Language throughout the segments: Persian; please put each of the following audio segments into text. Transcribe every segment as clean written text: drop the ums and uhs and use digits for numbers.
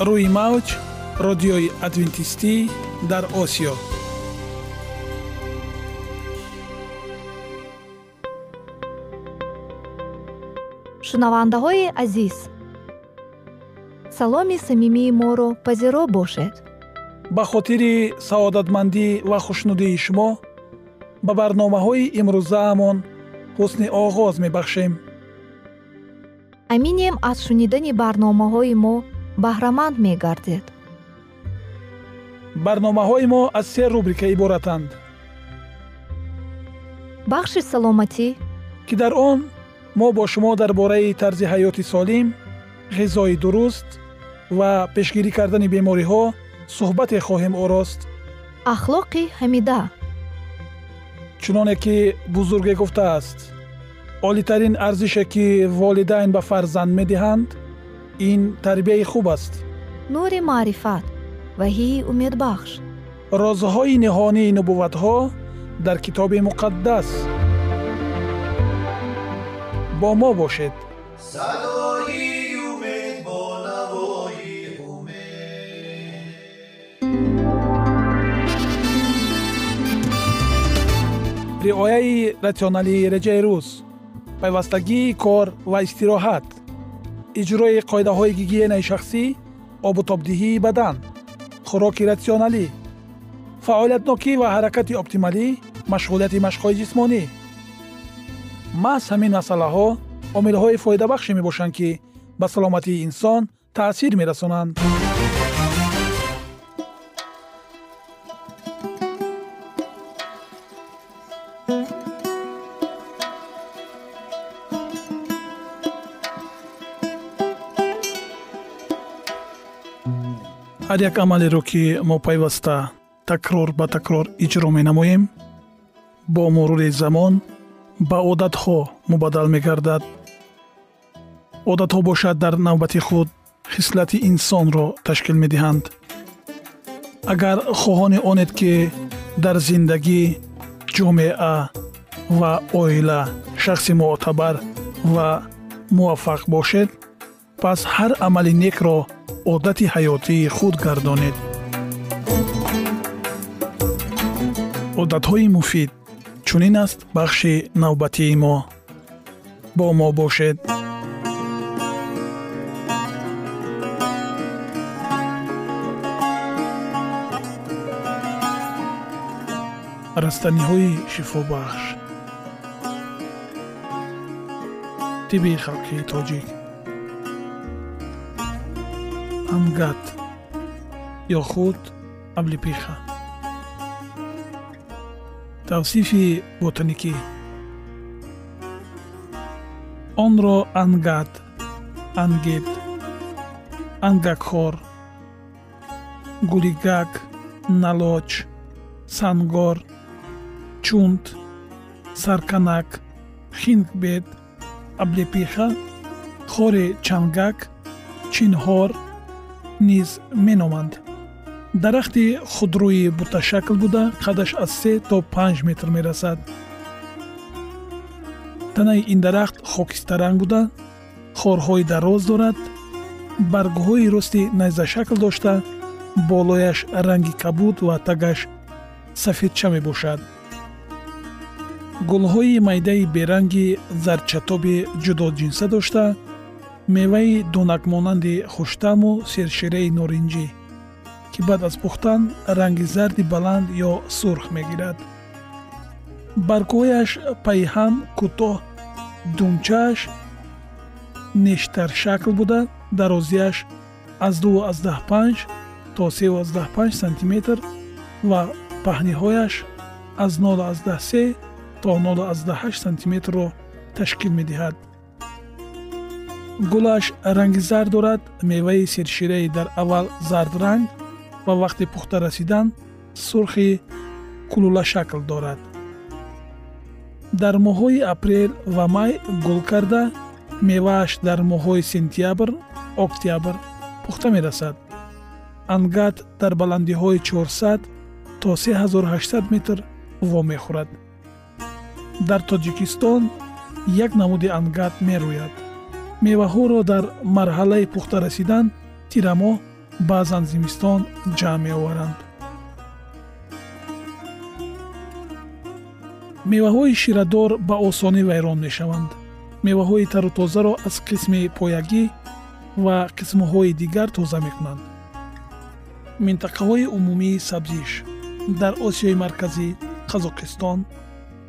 روی موج رادیوی ادوینتیستی در آسیا. шунавандаҳои азиз, саломи самимии моро пазиро бошед. ба хотири саодатмандӣ ва хушнудии шумо ба барномаҳои имрӯзаамон ҳусни оғоз мебахшем. аминем аз шунидани барномаҳои мо баҳраманд мегардед. барномаҳои мо аз се рубрика иборатанд. бахши саломатӣ ки дар он ما با شما درباره طرز حیات سالم، غذای درست و پیشگیری کردن بیماری‌ها صحبت خواهیم آورد. اخلاق حمیده. چنانه که بزرگ گفته است، عالی‌ترین ارزشی که والدین به فرزند می‌دهند، این تربیت خوب است. نور معرفت و هی امید بخش. رازهای نهانی نبوت‌ها در کتاب مقدس. با ما باشید. صدای امید با نوای امید. رعایه راسیونالی رجای روز، پیوستگی کار و استراحت، اجرای قاعده های گیگین شخصی، آب و تابدهی بدن، خوراک راسیونالی، فعالیت نوکی و حرکت اپتیمالی، مشغولیت مشق‌های جسمانی. محض همین مسئله‌ها عامل‌های فایده بخش می‌باشند که به سلامتی انسان تأثیر می‌رسانند. هر یک عملی رو که ما پیوسته تکرار به تکرار اجرا می‌نماییم، با مرور زمان با عادت‌ها مبادل می‌گردد. عادت‌ها باشد در نوبت خود خصلت انسان را تشکیل می‌دهند. اگر خواهان آنید که در زندگی، جامعه و عائله شخص معتبر و موفق باشید، پس هر عمل نیک را عادت حیاتی خود گردانید. عادت‌های مفید چونین است بخش نوبتی ما. با ما باشد. رستنی های شفا بخش، طب خلقی تاجیک، امگت یا خود ابلیپیخه، توصیف بوتانیکی آن را انگت، انگت، انگکخور، گولیگک، نلوچ، سنگار، چونت، سرکنک، خینکبید، ابلیپیخه، خور چنگک، چینهار نیز می نامند. درخت خودروی بوته شکل بوده، قدش از 3 تا 5 متر می رسد. تنه این درخت خاکستر رنگ بوده، خارهای دراز دارد، برگهای راستی نیزه شکل داشته، بالایش رنگی کبود و تگش سفیدچه می باشد. گلهای میده بیرنگی زرچتاب جدا جنسه داشته، میوه دونک مانند خوشتم و سرشیره نارنجی که بعد از پختن رنگ زرد بلند یا سرخ میگیرد. برگهایش پیهم کوتاه، دونچه‌اش نیشتر شکل بوده، درازیش از 2.5 تا 3.5 سانتی متر و پهنی‌هایش از 0.3 تا 0.8 سانتی متر را تشکیل می‌دهد. گلش رنگ زرد دارد، میوه سرشیره در اول زرد رنگ و وقت پخته رسیدن سرخ کلوله شکل دارد. در ماه‌های اپریل و مای گل کرده، میوه‌اش در ماه‌های سپتامبر، اکتبر پخته می‌رسد. انگت در بلندی‌های 400 تا 3800 متر وامی خورد. در تاجیکستان یک نمود انگت می‌روید. میوه‌ها را در مرحله پخته رسیدن تیر ماه بعضاً زمستان جمع می آورند. میوه های شیردار به آسانی ویران می شوند. میوه های تر و تازه را از قسم پایگی و قسم های دیگر تازه می کنند. منطقه های عمومی سبزیش در آسیای مرکزی، قزاقستان،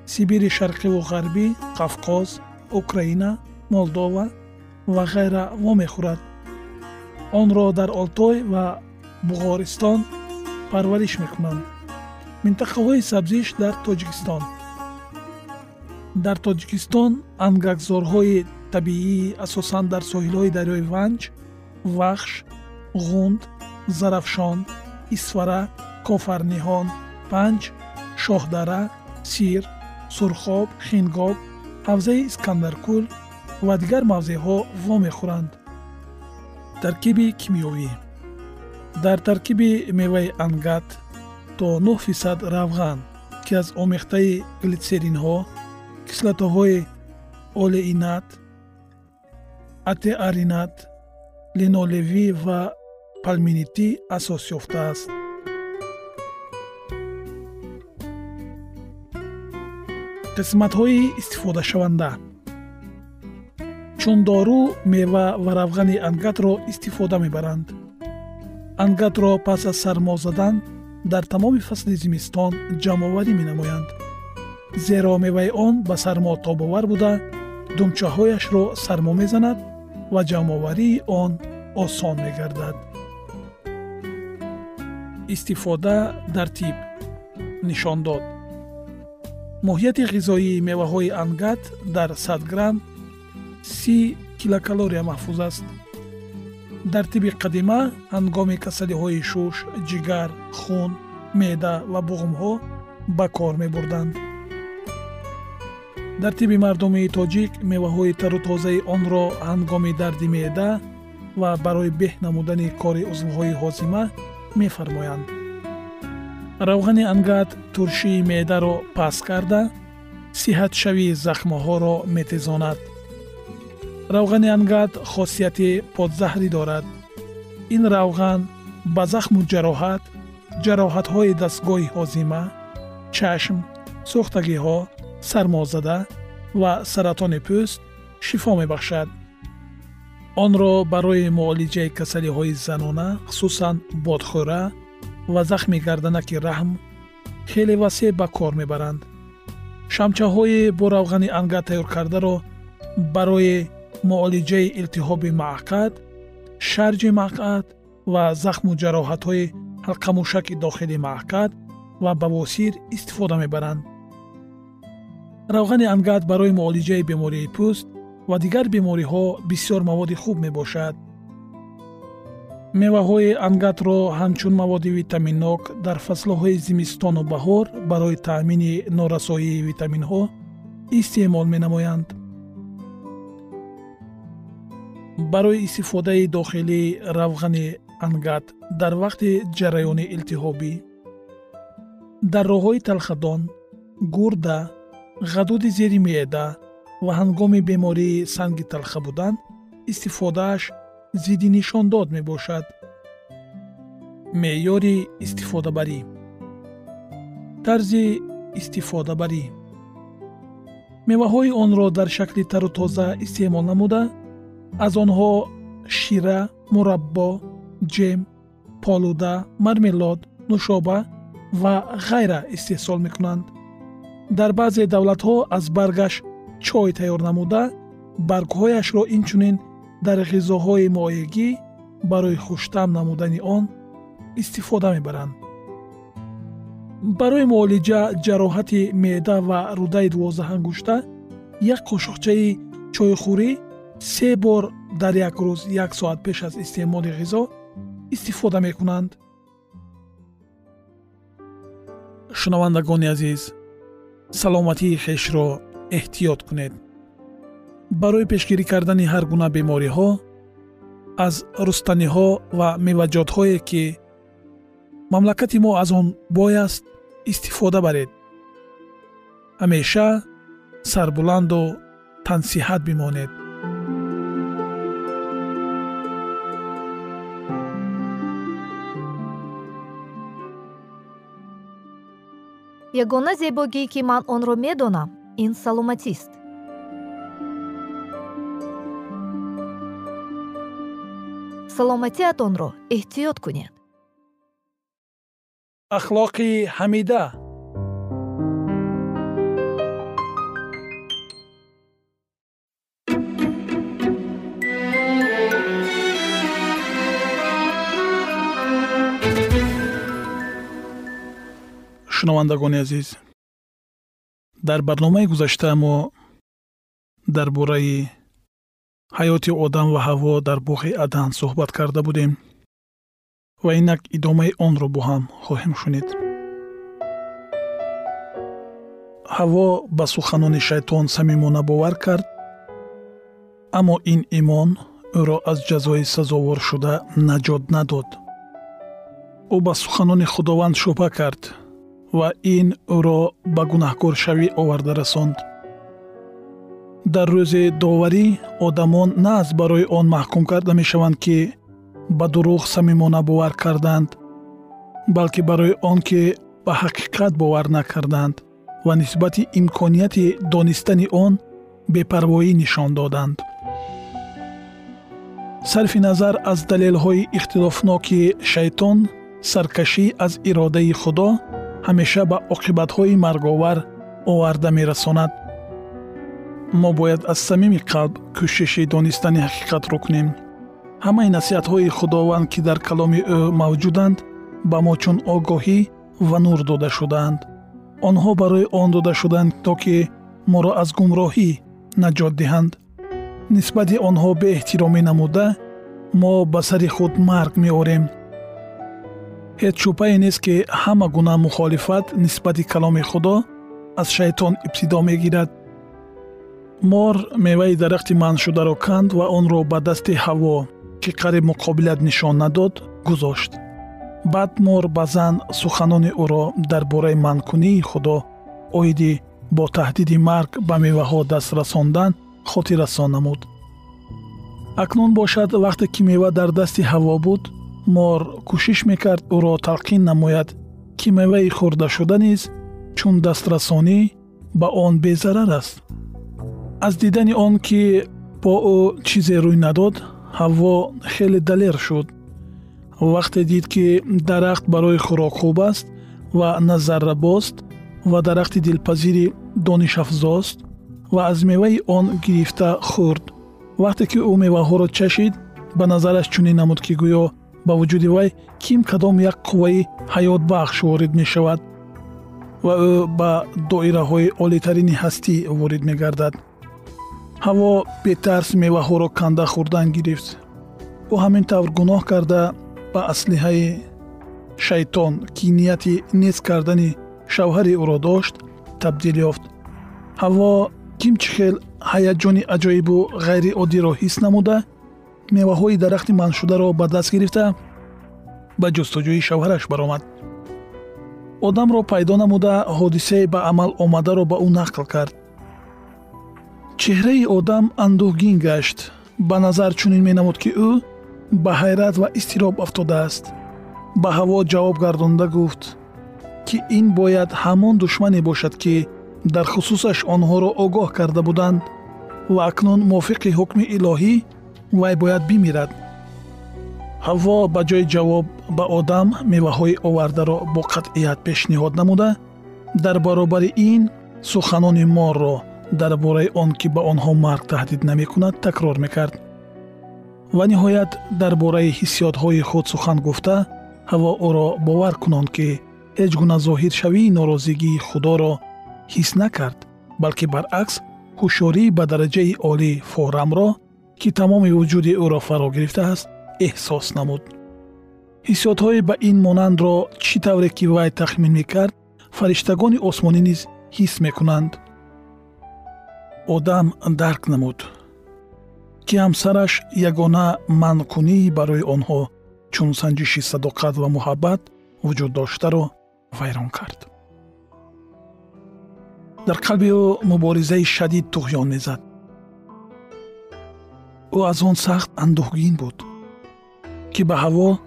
سیبیر شرقی و غربی، قفقاز، اوکراین، مولداوا و غیره وامی خورد. آن را در آلتای و بخارستان پرورش می کنند. منطقه های سبزیش در تاجیکستان. در تاجیکستان انگگزارهای طبیعی اساساً در ساحل‌های دریای ونج، وخش، غوند، زرافشان، اسفره، کافرنیهان، پنج، شاهدره، سیر، سرخاب، خینگاب، حوزه اسکندرکول و دیگر موضع‌ها وامی خورند. ترکیب کیمیایی در ترکیب میوه انگت تا 9% روغن که از آمیخته گلیسرین‌ها، кислотаҳои олеинат, атеаринат, линолевӣ ва палминитӣ асос ёфтааст. Қисматҳои истифодашаванда чун дору, мева ва равғани ангатро истифода мебаранд. Ангатро пас аз сармо задан дар тамоми фасли зимистон ҷамъоварӣ менамоянд, زیرا میوه آن به سرما تاب‌آور بوده دمچه هایش را سرما میزند و جمع‌آوری آن آسان میگردد. استفاده در طب نشان داد. ماهیت غذایی میوه های انگت در 100 گرم 30 کیلوکالری محفوظ است. در طب قدیمه هنگام کسلی های شش، جگر، خون، معده و بغم ها به کار می بردند. در طب مردم تاجیک میوه های تر و تازه آن را هنگام درد معده و برای به نمودن کار عضوهای هاضمه می فرمایند. روغن انگت ترشی معده را پس کرده صحت شوی زخمه ها را می تیزاند. روغن انگت خاصیت پادزهری دارد. این روغن به زخم و جراحت های دستگاه هاضمه، چشم، سوختگی ها، سرمازده و سرطان پوست شفا می بخشد. آن را برای معالجه کسلی های زنانه خصوصاً بادخوره و زخم گردنک رحم خیلی وسیع به کار می برند. شمچه های با روغن انگت تیار کرده را برای معالجه التهاب معقد، شرج معقد و زخم و جراحت های حلقه موشک داخل معقد و بواسیر استفاده می برند. روغن انگت برای معالجه بیماری پوست و دیگر بیماری ها بسیار مواد خوب می باشد. میوه های انگت را همچون مواد ویتامینناک در فصل های زمستان و بهار برای تأمین نارسایی ویتامین ها استعمال می نمایند. برای استفاده داخلی روغن انگت در وقت جریان التهابی در راههای تلخدان، گرده، غدود زیر معده و هنگام بیماری سنگ تلخه بودن استفادهش زیدی نشان داد می باشد. معیار استفاده بری طرز استفاده بری میوه های آن را در شکل تر و تازه استعمال نموده از آنها شیره، مربا، جم، پالوده، مرملاد، نوشابه و غیره استحصال می کنند. در بعضی دولت‌ها از برگش چای تیار نموده، برگ‌هایش را اینچنین در غذاهای مایگی برای خوش‌طعم نمودن آن استفاده می‌برند. برای معالجه جراحت معده و روده 12 انگشته، یک قاشقچه چای خوری 3 بار در یک روز 1 ساعت پیش از استعمال غذا استفاده می‌کنند. شنوندگان عزیز، سلامتی خویش را احتیاط کنید. برای پیشگیری کردن هر گونه بیماری ها از رستنی ها و میوه‌جات هایی که مملکت ما از آن بایست استفاده برید. همیشه سربلند و تن صحت بمانید. یگانه زیبایی که من آن را میدانم این سلامتی است. سلامتیتان را احتیاط کنید. اخلاق حمیده. شنوندگان عزیز، در برنامه گذشته ما درباره حیات آدم و حوا در باغ عدن صحبت کرده بودیم و اینک ادامه آن را با هم خواهیم شنید. حوا به سخنان شیطان صمیمانه باور کرد، اما این ایمان او را از جزای سزاوار شده نجات نداد. او به سخنان خداوند شبهه کرد و این او را به گناهکار شوی آورده رساند. در روز داوری آدمان نه از برای آن محکوم کرده می شوند که به دروغ صمیمانه باور کردند، بلکه برای آن که به حقیقت باور نکردند و نسبت امکانیت دانستن آن بی‌پروایی نشان دادند. صرف نظر از دلایل اختلافناک شیطان، سرکشی از اراده خدا همیشه به عاقبت‌های مرگ‌آور آورده می‌رساند. ما باید از صمیم قلب کوشش دانستن حقیقت را کنیم. همه نصیحت‌های خداوند که در کلام او موجودند به ما چون آگاهی و نور داده شدند. آنها برای آن داده شدند تا که ما را از گمراهی نجات دهند. نسبت آنها به احترامی نموده ما به سر خود مرگ می‌آوریم. هیچ شبهه‌ای نیست که همه گونه مخالفت نسبت کلام خدا از شیطان ابتدا می‌گیرد. مار میوه درخت منع شده را کند و آن را به دست حوا که قریب مقابلت نشان نداد گذاشت. بعد مار به زن سخنان او را درباره منع‌کنی خدا آید با تهدید مرگ به میوه‌ها دست رساندن خاطر رسانمود. اکنون باشد وقتی که میوه در دست حوا بود، مار کوشش میکرد او را تلقین نماید که میوه خورده شده نیز چون دسترسانی به آن بی ضرر است. از دیدن آن که با او چیزی روی نداد، حوا خیلی دلیر شد. وقتی دید که درخت برای خوراک خوب است و نه ضرر باست و درخت دلپذیر دانش افزاست و از میوه آن گرفته خورد. وقتی که او میوه ها را چشید، به نظرش چنین نمود که گویا با وجود وی کیم کدام یک قوه حیات بخش وارد می شود و او به دایره های عالی ترین هستی وارد می گردد. حوا به ترس میوه ها را کنده خوردن گرفت. او همین طور گناه کرده به اسلحه شیطان که نیت نیز کردن شوهر او را داشت تبدیل یافت. حوا کمچخل هیجان عجایب و غیر عادی را حس نموده، میوه های درخت منع شده را به دست گرفته به جستجوی شوهرش برآمد. آدم را پیدا نموده حادثه به عمل آمده را به او نقل کرد. چهره آدم اندوهگین گشت. به نظر چنین می نمود که او به حیرت و استراب افتاده است. به هوا جواب گردانده گفت که این باید همان دشمنی باشد که در خصوصش آنها را آگاه کرده بودند و اکنون موافق حکم الهی وی باید بمیرد. حوا به جای جواب به آدم میوه های آورده را با قطعیت پیشنهاد نموده، در برابر این سخنان مار را درباره آن که به آنها مرگ تهدید نمی کند تکرار میکرد و نهایت درباره حسیات های خود سخن گفته. حوا او را باور کنند که هیچ گونه ظاهر شوی ناراضگی خدا را حس نکرد، بلکه برعکس هوشیاری به درجه عالی فورم را که تمام وجود او را فرا گرفته است احساس نمود. حسیات های به این مانند را چی طوری که وی تخمین میکرد فرشتگان آسمانی نیز حس میکنند. آدم درک نمود که همسرش یگانه منع‌کنی برای آنها چون سنجش صداقت و محبت وجود داشته را ویران کرد. در قلب او مبارزه شدید طغیان میزد. او از آن سخت اندوهگین بود که به حوا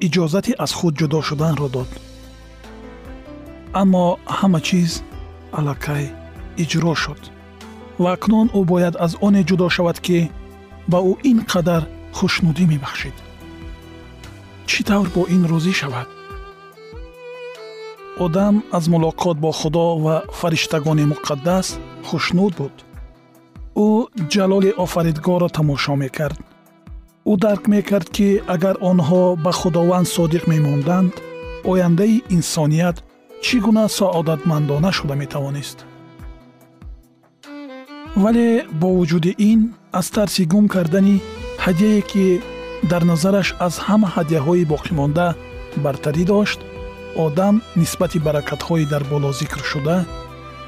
اجازت از خود جدا شدن را داد. аммо ҳама чиз аллакай иҷро шуд ва акнун ӯ бояд аз оне ҷудо шавад, ки ба ӯ ин қадар хушнудӣ мебахшид. чӣ тавр бо ин розӣ шавад? одам аз мулоқот бо Худо ва фариштагони муқаддас хушнуд буд. ӯ ҷалоли офаридгорро тамошо мекард. ӯ дарк мекард, ки агар онҳо ба Худованд содиқ мемонданд, ояндаи инсоният чӣ гуна саодатмандона шуда метавонист. вале бо вуҷуди ин, аз тарси гум кардани ҳадияе, ки дар назараш аз ҳама ҳадияҳои боқимонда бартарӣ дошт, одам нисбати баракатҳои дар боло зикршуда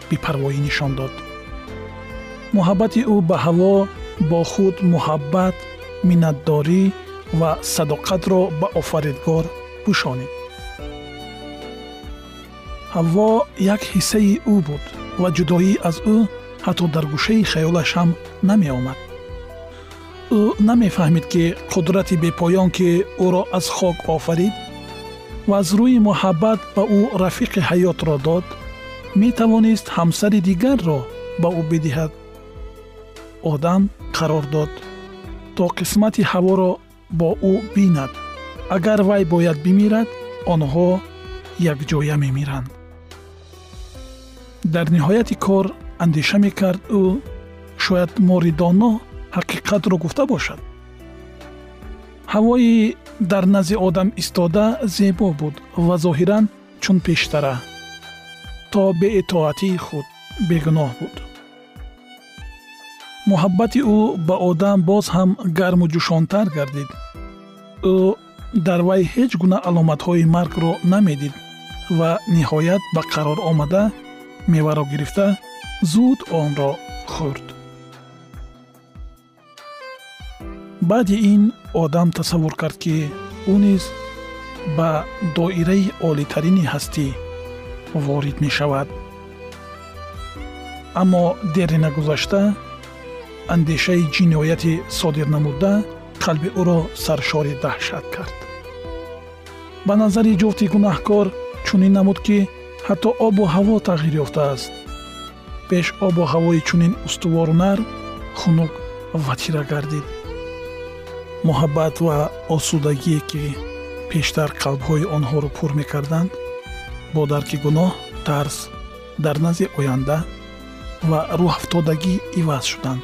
бепарвоӣ нишон дод. муҳаббати ӯ ба ҳаво бо худ муҳаббат, миннатдорӣ ва садоқатро ба офаридгор пӯшонид. ҳаво як ҳиссаи ӯ буд ва ҷудоӣ аз ӯ ҳатто дар гӯшаи хаёлаш ҳам намеомад. ӯ намефаҳмид, ки қудрати бепоён, ки ӯро аз хок офарид ва аз рӯи муҳаббат ба ӯ рафиқи ҳаётро дод, метавонист ҳамсари дигарро ба ӯ бидиҳад. одам қарор дод то қисмати ҳаворо бо ӯ бинад. агар вай бояд бимирад, онҳо якҷоя мемиранд. дар ниҳояти кор андеша мекард, ӯ шояд моридоно ҳақиқатро гуфта бошад. ҳавои дар назди одам истода зебо буд ва зоҳиран чун пештара то беитоатии худ бегуноҳ буд. муҳаббати ӯ ба одам боз ҳам гарму ҷӯшонтар гардид. ӯ дар вай ҳеҷ гуна аломатҳои маргро намедид ва ниҳоят ба қарор омада, меваро гирифта, зуд онро хӯрд. баъди ин одам тасаввур кард, ки ӯ низ ба доираи олитарини ҳастӣ ворид мешавад. аммо дери нагузашта андешаи ҷинояти содир намуда қалби ӯро саршори даҳшат кард. ба назари ҷуфти гунаҳкор чунин намуд, ки ҳатто обу ҳаво тағйир ёфтааст. пеш обу ҳавои чунин устувору нарм хунук ва тира гардид. муҳаббат ва осудагие, ки пештар қалбҳои онҳоро пур мекарданд, бо дарки гуноҳ, тарс дар назди оянда ва рӯҳафтодагӣ иваз шуданд.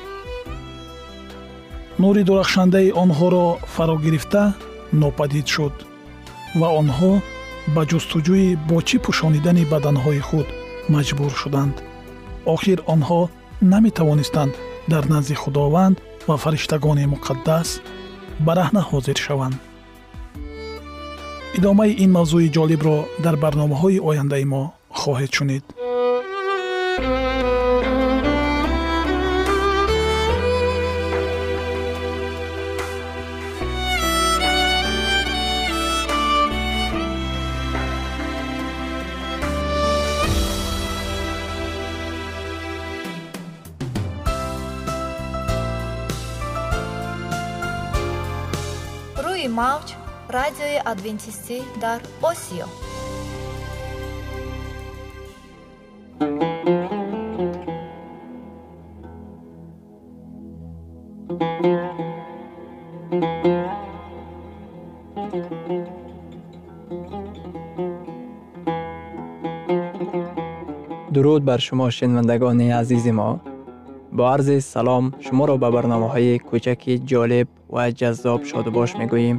нури дурахшандаи онҳоро фаро гирифта нопадид шуд ва онҳо ба ҷустуҷӯи бо чӣ пӯшонидани баданҳои худ маҷбур шуданд. охир онҳо наметавонистанд дар назди Худованд ва фариштагони муқаддас бараҳна ҳозир шаванд. идомаи ин мавзӯи ҷолибро дар барномаҳои ояндаи мо хоҳед шунид. Мауч радиои адвентистӣ дар Осиё. درود بر شما شنوندگان عزیز ما. با عرض سلام شما را به برنامه‌های کوچکی جالب و جذاب شادباش می‌گوییم.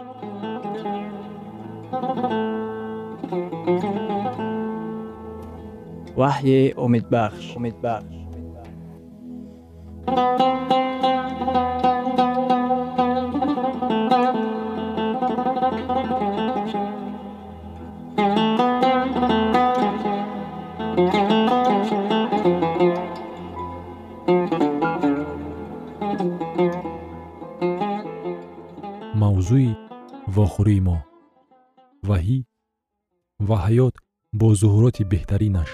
وحی امیدبخش. موضوع واخوری ما. وحی و حیات با ظهورات بهترینش.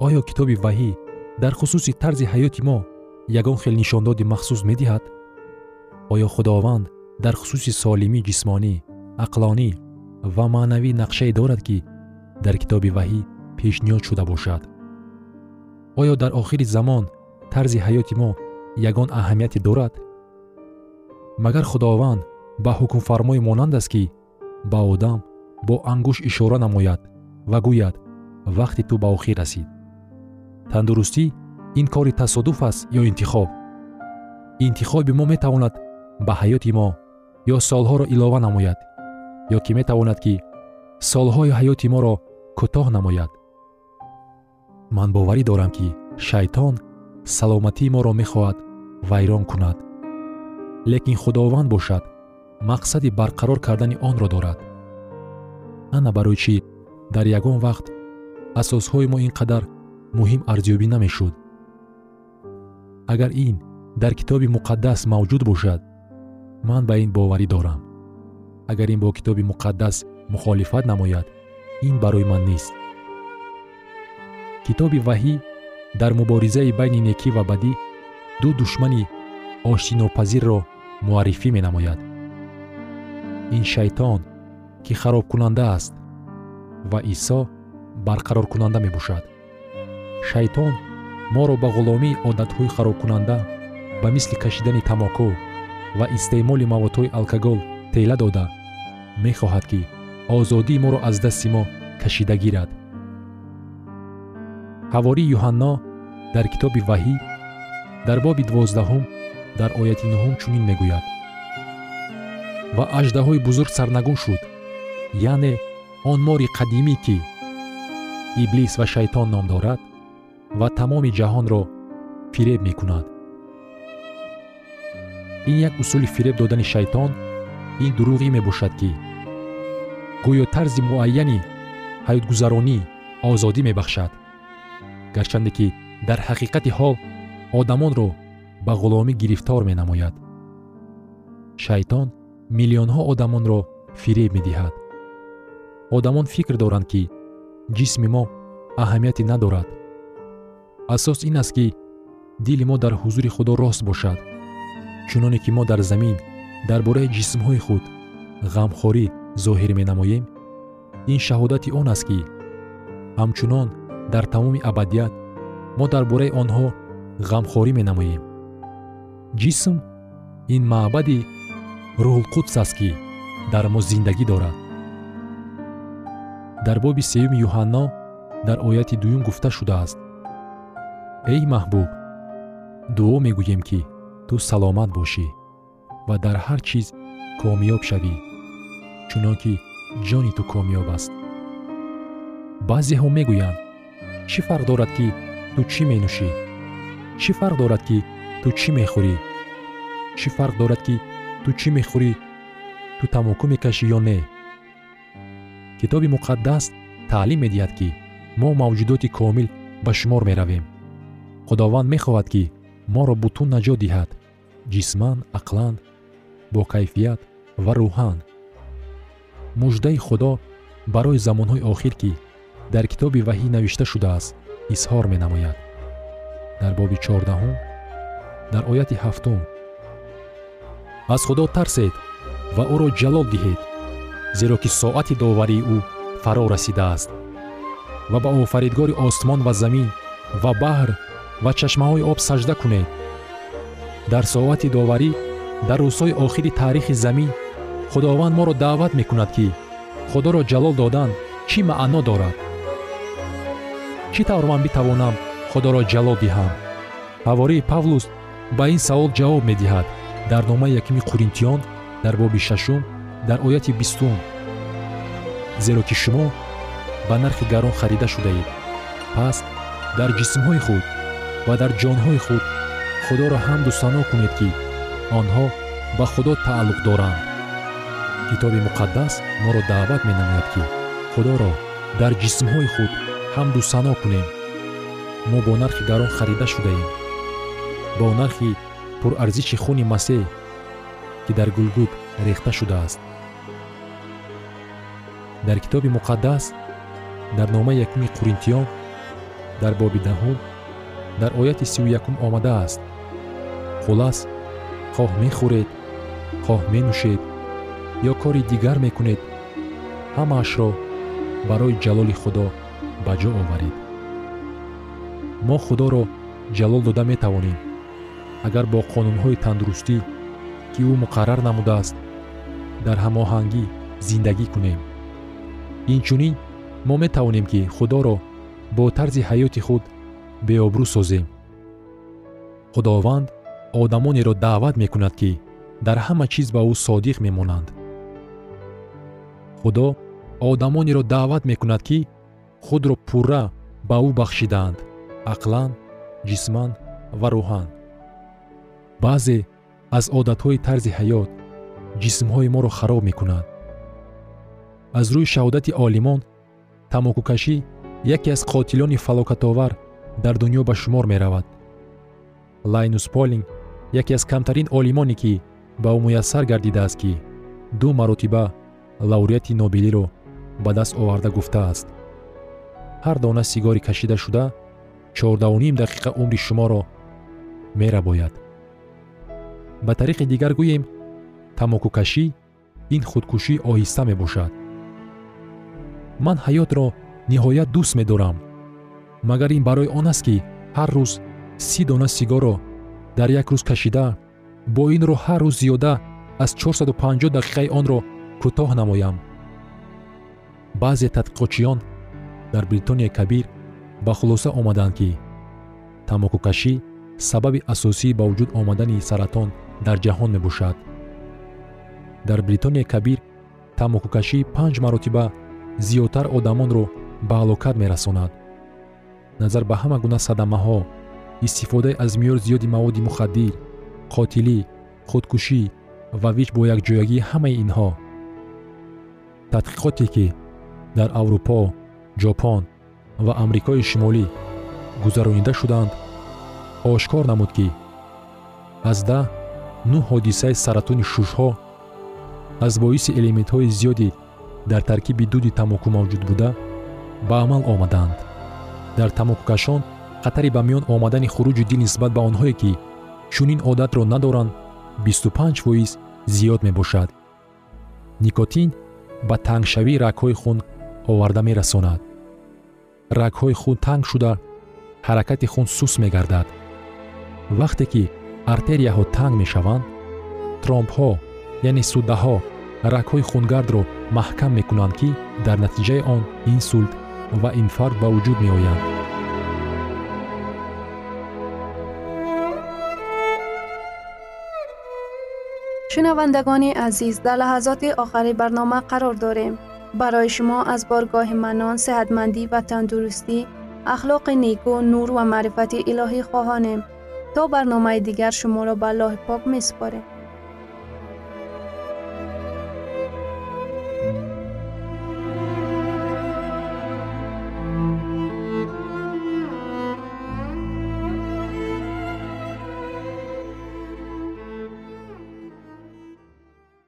آیا کتاب وحی در خصوص طرز حیات ما یگان خیل نشانداد مخصوص می دهد؟ آیا خداوند در خصوص سالمی جسمانی، عقلانی و معنوی نقشه دارد که در کتاب وحی پیشنیاد شده باشد؟ آیا در آخر زمان طرز حیات ما یگان اهمیت دارد؟ مگر خداوند به حکم فرمای مانند است که به آدم با انگوش اشاره نماید و گوید وقتی تو به آخر رسید؟ تندرستی این کار تصادف است یا انتخاب؟ انتخاب ما می تواند به حیات ما یا سالها را علاوه نماید، یا که می تواند که سالهای حیات ما را کوتاه نماید. من باوری دارم که شیطان سلامتی ما را می خواهد ویران کند، لیکن خداوند باشد مقصد برقرار کردن آن را دارد. انا برای چی در یگان وقت اساسهای ما اینقدر مهم ارزیابی نمی شد؟ اگر این در کتاب مقدس موجود باشد، من به این باوری دارم. اگر این با کتاب مقدس مخالفت نماید، این برای من نیست. کتاب وحی در مبارزه بین نیکی و بدی دو دشمنی آشتی ناپذیر را معرفی می نماید. این شیطان که خراب کننده است و عیسی برقرار کننده می باشد. شیطان ما را به غلامی عادت‌های خراب کننده به مثل کشیدن تماکو و استعمال موادهای الکل تیله داده می خواهد که آزادی ما را از دست ما کشیده گیرد. حواری یوحنا در کتاب وحی در باب 12 در آیت 9 چنین میگوید: و اژدهای بزرگ سرنگون شد، یعنی آن ماری قدیمی که ابلیس و شیطان نام دارد و تمام جهان را فریب میکند. این یک اصول فریب دادن شیطان، این دروغی میباشد که گویا طرز معینی حیات گذرانی آزادی میبخشد، گرچند که در حقیقت حال آدمان را به غلامی گرفتار می نماید. شیطان میلیون ها آدمان را فریب می دهد. آدمان فکر دارند که جسم ما اهمیتی ندارد. اساس این است که دل ما در حضور خدا راست باشد. چنانکه که ما در زمین درباره جسم های خود غمخوری ظاهر می نماییم، این شهادت آن است که همچنان در تمام ابدیت ما درباره آنها غمخوری می نماییم. جسم این معبد روح القدس است که در ما زندگی دارد. در باب 3 یوحنا در آیت 2 گفته شده است: ای محبوب، دعا می گوییم که تو سلامت باشی و در هر چیز کامیاب شوی، چنانکه جان تو کامیاب است. بعضی ها می گویند چی فرق دارد که تو چی می نوشی؟ چی فرق دارد که تو چی میخوری؟ چی فرق دارد که تو چی میخوری؟ تو تماکو میکشی یا نه؟ کتاب مقدس تعلیم میدهد که ما موجودات کامل به شمار میرویم. خداوند میخواهد که ما را بتون نجات دهد، جسمان، عقلان، با کیفیت و روحان. مژده خدا برای زمانهای آخر که در کتاب وحی نوشته شده است اظهار می نماید. در باب 14 در آیت 7: از خدا ترسید و او را جلال دهید، زیرا که ساعت داوری او فرا رسیده است و به آفریدگار آسمان و زمین و بحر و چشمه‌های آب سجده کنید. در ساعت داوری، در روزهای آخر تاریخ زمین، خداوند ما را دعوت میکند که خدا را جلال دادن چی معنا دارد. چی طور من بتوانم خدا را جلال دهم؟ حواری پاولوس با این سوال جواب می دهد در نامه 1 قرنتیان در باب 6 در آیت 20: زیرا که شما به نرخ گران خریده شده اید، پس در جسمهای خود و در جانهای خود خدا را حمد و ثنا کنید که آنها به خدا تعلق دارند. کتاب مقدس ما را دعوت می نماید که خدا را در جسمهای خود حمد و ثنا کنیم. ما با نرخ گران خریده شده ایم، با نرخی پر ارزش خون مسیح. که در گلگوت ریخته شده است. در کتاب مقدس در نامه یکمی قرنتیان در باب 10 در آیت 31 آمده است: خلاص خواه می خورید، خواه می نوشید یا کاری دیگر می کنید، همه اش را برای جلال خدا به جا آورید. ما خدا را جلال داده می توانیم اگر با قانونهای تندرستی که او مقرر نموده است در هماهنگی زندگی کنیم. اینچنین ما می توانیم که خدا را با طرز حیات خود به آبرو سازیم. خداوند آدمانی را دعوت می کند که در همه چیز به او صادق می مانند. خدا آدمانی را دعوت می کند که خود را پورا به او بخشیدند، عقلاً، جسماً و روحاً. بعضی از عادتهای طرز حیات جسمهای ما را خراب می کند. از روی شهادت عالمان، تماکوکشی یکی از قاتلان فلاکت‌آور در دنیا به شمار می رود. لاینوس پالینگ یکی از کمترین عالمانی که به او میسر گردیده است که 2 مرتبه لوریت نوبلی را به دست آورده گفته است: هر دانه سیگاری کشیده شده 14.5 دقیقه عمر شما را می رباید. به طریق دیگر گوییم تماکوکشی این خودکشی آهسته می باشد. من حیات را نهایت دوست می دارم، مگر این برای آن است که هر روز 30 دانه سیگار را در یک روز کشیده با این رو هر روز زیاده از 450 دقیقه آن را کوتاه نمایم. بعضی تحقیقاتچیان در بریتانیا کبیر به خلاصه آمدند که تماکوکشی سبب اساسی به وجود آمدن سرطان در جهان می باشد. در بریتانیا کبیر تماکوکشی 5 مرتبه زیادتر آدمان را به هلاکت می رساند. نظر به همه گونه صدمه ها، استفاده از میار زیادی مواد مخدر، قاتلی، خودکشی و ویش با یک جایگی همه اینها. تحقیقاتی که در اروپا، ژاپن و امریکای شمالی گذرانیده شدند آشکار نمود که از 10 حادثه سرطان ششها از باعث الیمنت های زیادی در ترکیب دود تماکو موجود بوده به عمل آمدند. در تماکوکشان خطری به میان آمدن خروج دی نسبت به آنهایی که چنین عادت را ندارند 25% زیاد می باشد. نیکوتین به تنگشوی رگ‌های خون آورده می رساند. رگ‌های خون تنگ شده حرکت خون سست می گردد. وقتی که آرتریاها تنگ می شوند، ترومب‌ها یعنی سوده ها رگ‌های خونگرد را محکم می کنند که در نتیجه آن اینسولت و انفارکت به وجود می آیند. شنوندگان عزیز، در لحظات آخری برنامه قرار داریم. برای شما از بارگاه منان، صحتمندی و تندرستی، اخلاق نیکو، نور و معرفت الهی خواهانیم. تا برنامه دیگر شما را به الله پاک می‌سپاریم.